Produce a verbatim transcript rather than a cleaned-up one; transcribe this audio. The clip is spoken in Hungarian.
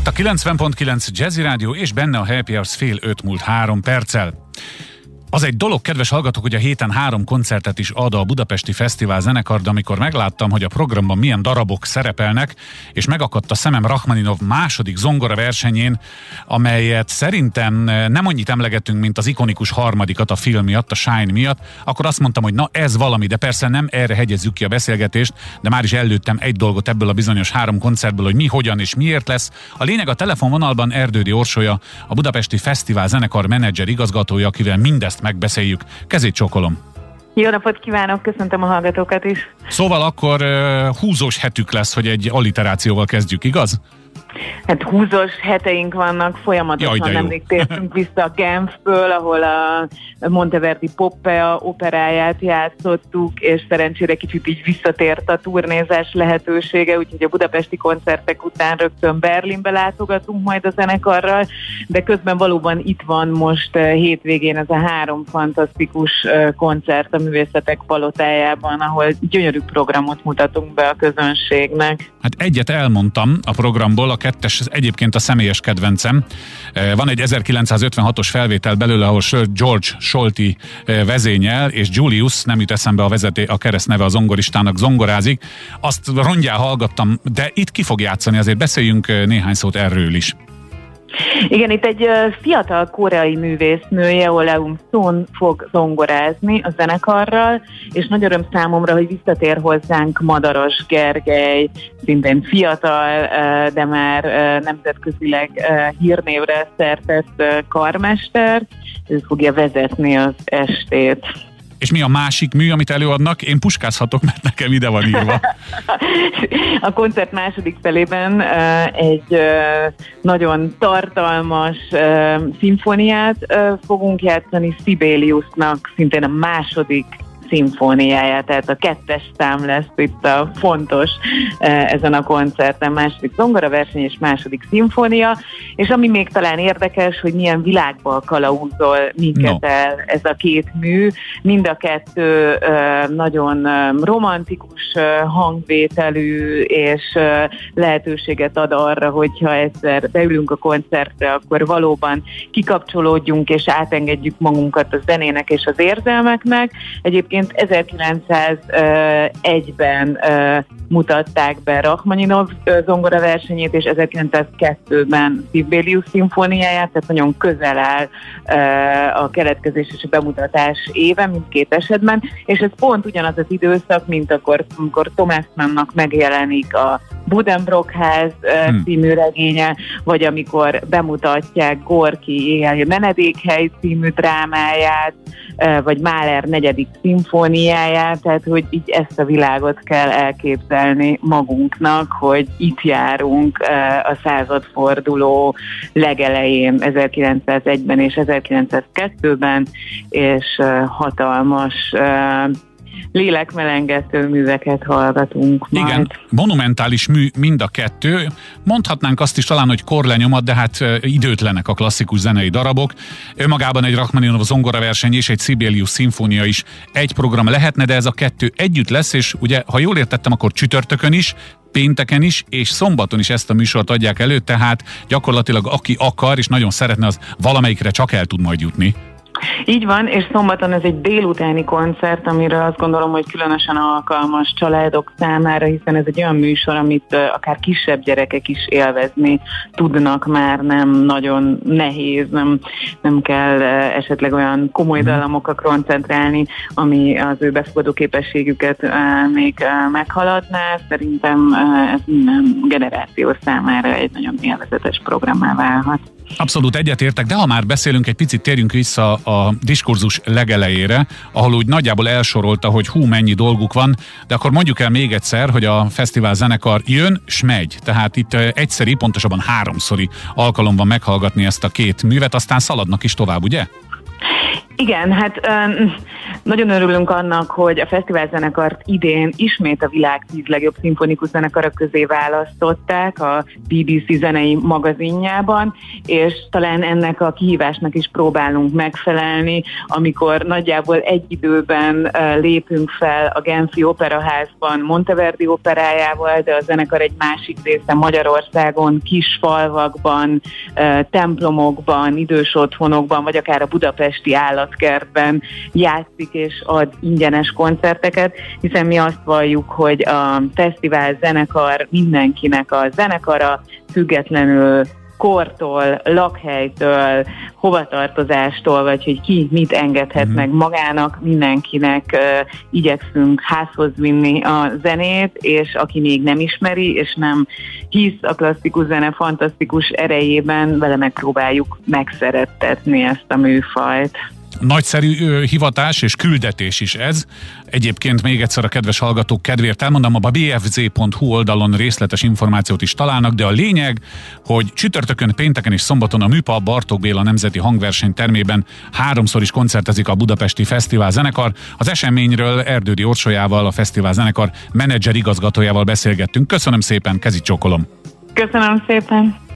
itt a kilencven pont kilenc Jazzy Rádió, és benne a Happy Hours fél öt múlt három perccel. Az egy dolog, kedves hallgatók, hogy a héten három koncertet is ad a Budapesti Fesztivál Zenekar, de amikor megláttam, hogy a programban milyen darabok szerepelnek, és megakadt a szemem Rachmaninov második zongora versenyén, amelyet szerintem nem annyit emlegetünk, mint az ikonikus harmadikat a film miatt, a Shine miatt, akkor azt mondtam, hogy na ez valami, de persze nem erre hegyezzük ki a beszélgetést, de már is ellőttem egy dolgot ebből a bizonyos három koncertből, hogy mi, hogyan és miért lesz. A lényeg, a telefonvonalban Erdődi Orsolya, a Budapesti Fesztivál Zenekar menedzser, igazgatója, akivel mindezt megbeszéljük. Kezét csókolom. Jó napot kívánok, köszöntöm a hallgatókat is. Szóval akkor uh, húzós hetük lesz, hogy egy alliterációval kezdjük, igaz? Hát húzós heteink vannak folyamatosan. Jaj, nemrég tértünk vissza a Genfből, ahol a Monteverdi Poppea operáját játszottuk, és szerencsére kicsit így visszatért a turnézás lehetősége, úgyhogy a budapesti koncertek után rögtön Berlinbe látogatunk majd a zenekarral, de közben valóban itt van most hétvégén ez a három fantasztikus koncert a Művészetek Palotájában, ahol gyönyörű programot mutatunk be a közönségnek. Hát egyet elmondtam a programból, a kettes egyébként a személyes kedvencem. Van egy ezerkilencszázötvenhatos felvétel belőle, ahol Sir George Solti vezényel, és Julius, nem jut eszembe a, vezeté, a keresztneve a zongoristának, zongorázik. Azt rongyán hallgattam, de itt ki fog játszani, azért beszéljünk néhány szót erről is. Igen, itt egy fiatal koreai művésznője, Olaum Sun fog zongorázni a zenekarral, és nagy öröm számomra, hogy visszatér hozzánk Madaras Gergely, szintén fiatal, de már nemzetközileg hírnévre szertett karmester, ő fogja vezetni az estét. És mi a másik mű, amit előadnak? Én puskázhatok, mert nekem ide van írva. A koncert második felében egy nagyon tartalmas szimfóniát fogunk játszani, Sibeliusnak szintén a második szimfóniáját, tehát a kettes szám lesz itt a fontos ezen a koncerten, második zongoraverseny és második szimfónia, és ami még talán érdekes, hogy milyen világban kalauzol minket no. el ez a két mű, mind a kettő nagyon romantikus hangvételű, és lehetőséget ad arra, hogyha egyszer beülünk a koncertre, akkor valóban kikapcsolódjunk és átengedjük magunkat a zenének és az érzelmeknek. Egyébként ezerkilencszáz egyben mutatták be Rachmaninov zongora versenyét, és ezerkilencszáz kettőben Sibelius szimfóniáját, tehát nagyon közel áll a keletkezés és a bemutatás éve mindkét esetben, és ez pont ugyanaz az időszak, mint akkor, amikor Thomas Mannnak megjelenik a Budenbrockház hmm. című regénye, vagy amikor bemutatják Gorky éjjel Menedékhely című drámáját, vagy Mahler negyedik szimfóniáját, tehát hogy így ezt a világot kell elképzelni magunknak, hogy itt járunk a századforduló legelején, ezerkilencszáz egyben és ezerkilencszáz kettőben, és hatalmas lélekmelengető műveket hallgatunk majd. Igen, monumentális mű mind a kettő. Mondhatnánk azt is talán, hogy korlenyomat, de hát időtlenek a klasszikus zenei darabok. Önmagában egy Rachmaninov zongoraverseny és egy Sibelius szimfónia is egy program lehetne, de ez a kettő együtt lesz, és ugye, ha jól értettem, akkor csütörtökön is, pénteken is, és szombaton is ezt a műsort adják elő, tehát gyakorlatilag aki akar és nagyon szeretne, az valamelyikre csak el tud majd jutni. Így van, és szombaton ez egy délutáni koncert, amire azt gondolom, hogy különösen alkalmas családok számára, hiszen ez egy olyan műsor, amit akár kisebb gyerekek is élvezni tudnak már, nem nagyon nehéz, nem, nem kell esetleg olyan komoly dallamokra koncentrálni, ami az ő befogadó képességüket még meghaladná. Szerintem ez minden generáció számára egy nagyon élvezetes programmá válhat. Abszolút egyetértek, de ha már beszélünk, egy picit térjünk vissza a diskurzus legelejére, ahol úgy nagyjából elsorolta, hogy hú, mennyi dolguk van, de akkor mondjuk el még egyszer, hogy a fesztivál zenekar jön s megy, tehát itt egyszeri, pontosabban háromszori alkalom van meghallgatni ezt a két művet, aztán szaladnak is tovább, ugye? Igen, hát Nagyon örülünk annak, hogy a fesztiválzenekart idén ismét a világ tíz legjobb szimfonikus zenekarok közé választották a bé bé cé zenei magazinjában, és talán ennek a kihívásnak is próbálunk megfelelni, amikor nagyjából egy időben lépünk fel a Genfi Operaházban Monteverdi operájával, de a zenekar egy másik része Magyarországon, kis falvakban, templomokban, idős otthonokban, vagy akár a budapesti állatkertben játszik és ad ingyenes koncerteket, hiszen mi azt valljuk, hogy a fesztivál zenekar mindenkinek a zenekara, függetlenül kortól, lakhelytől, hovatartozástól, vagy hogy ki mit engedhet mm. meg magának, mindenkinek uh, igyekszünk házhoz vinni a zenét, és aki még nem ismeri, és nem hisz a klasszikus zene fantasztikus erejében, vele megpróbáljuk megszerettetni ezt a műfajt. Nagyszerű hivatás és küldetés is ez. Egyébként még egyszer a kedves hallgatók kedvéért elmondom, a bé ef zé pont hú oldalon részletes információt is találnak, de a lényeg, hogy csütörtökön, pénteken és szombaton a műpa Bartók Béla Nemzeti Hangverseny termében háromszor is koncertezik a Budapesti Fesztivál Zenekar. Az eseményről Erdődi Orsolyával, a Fesztivál Zenekar menedzser igazgatójával beszélgettünk. Köszönöm szépen, kezicsókolom! Köszönöm szépen!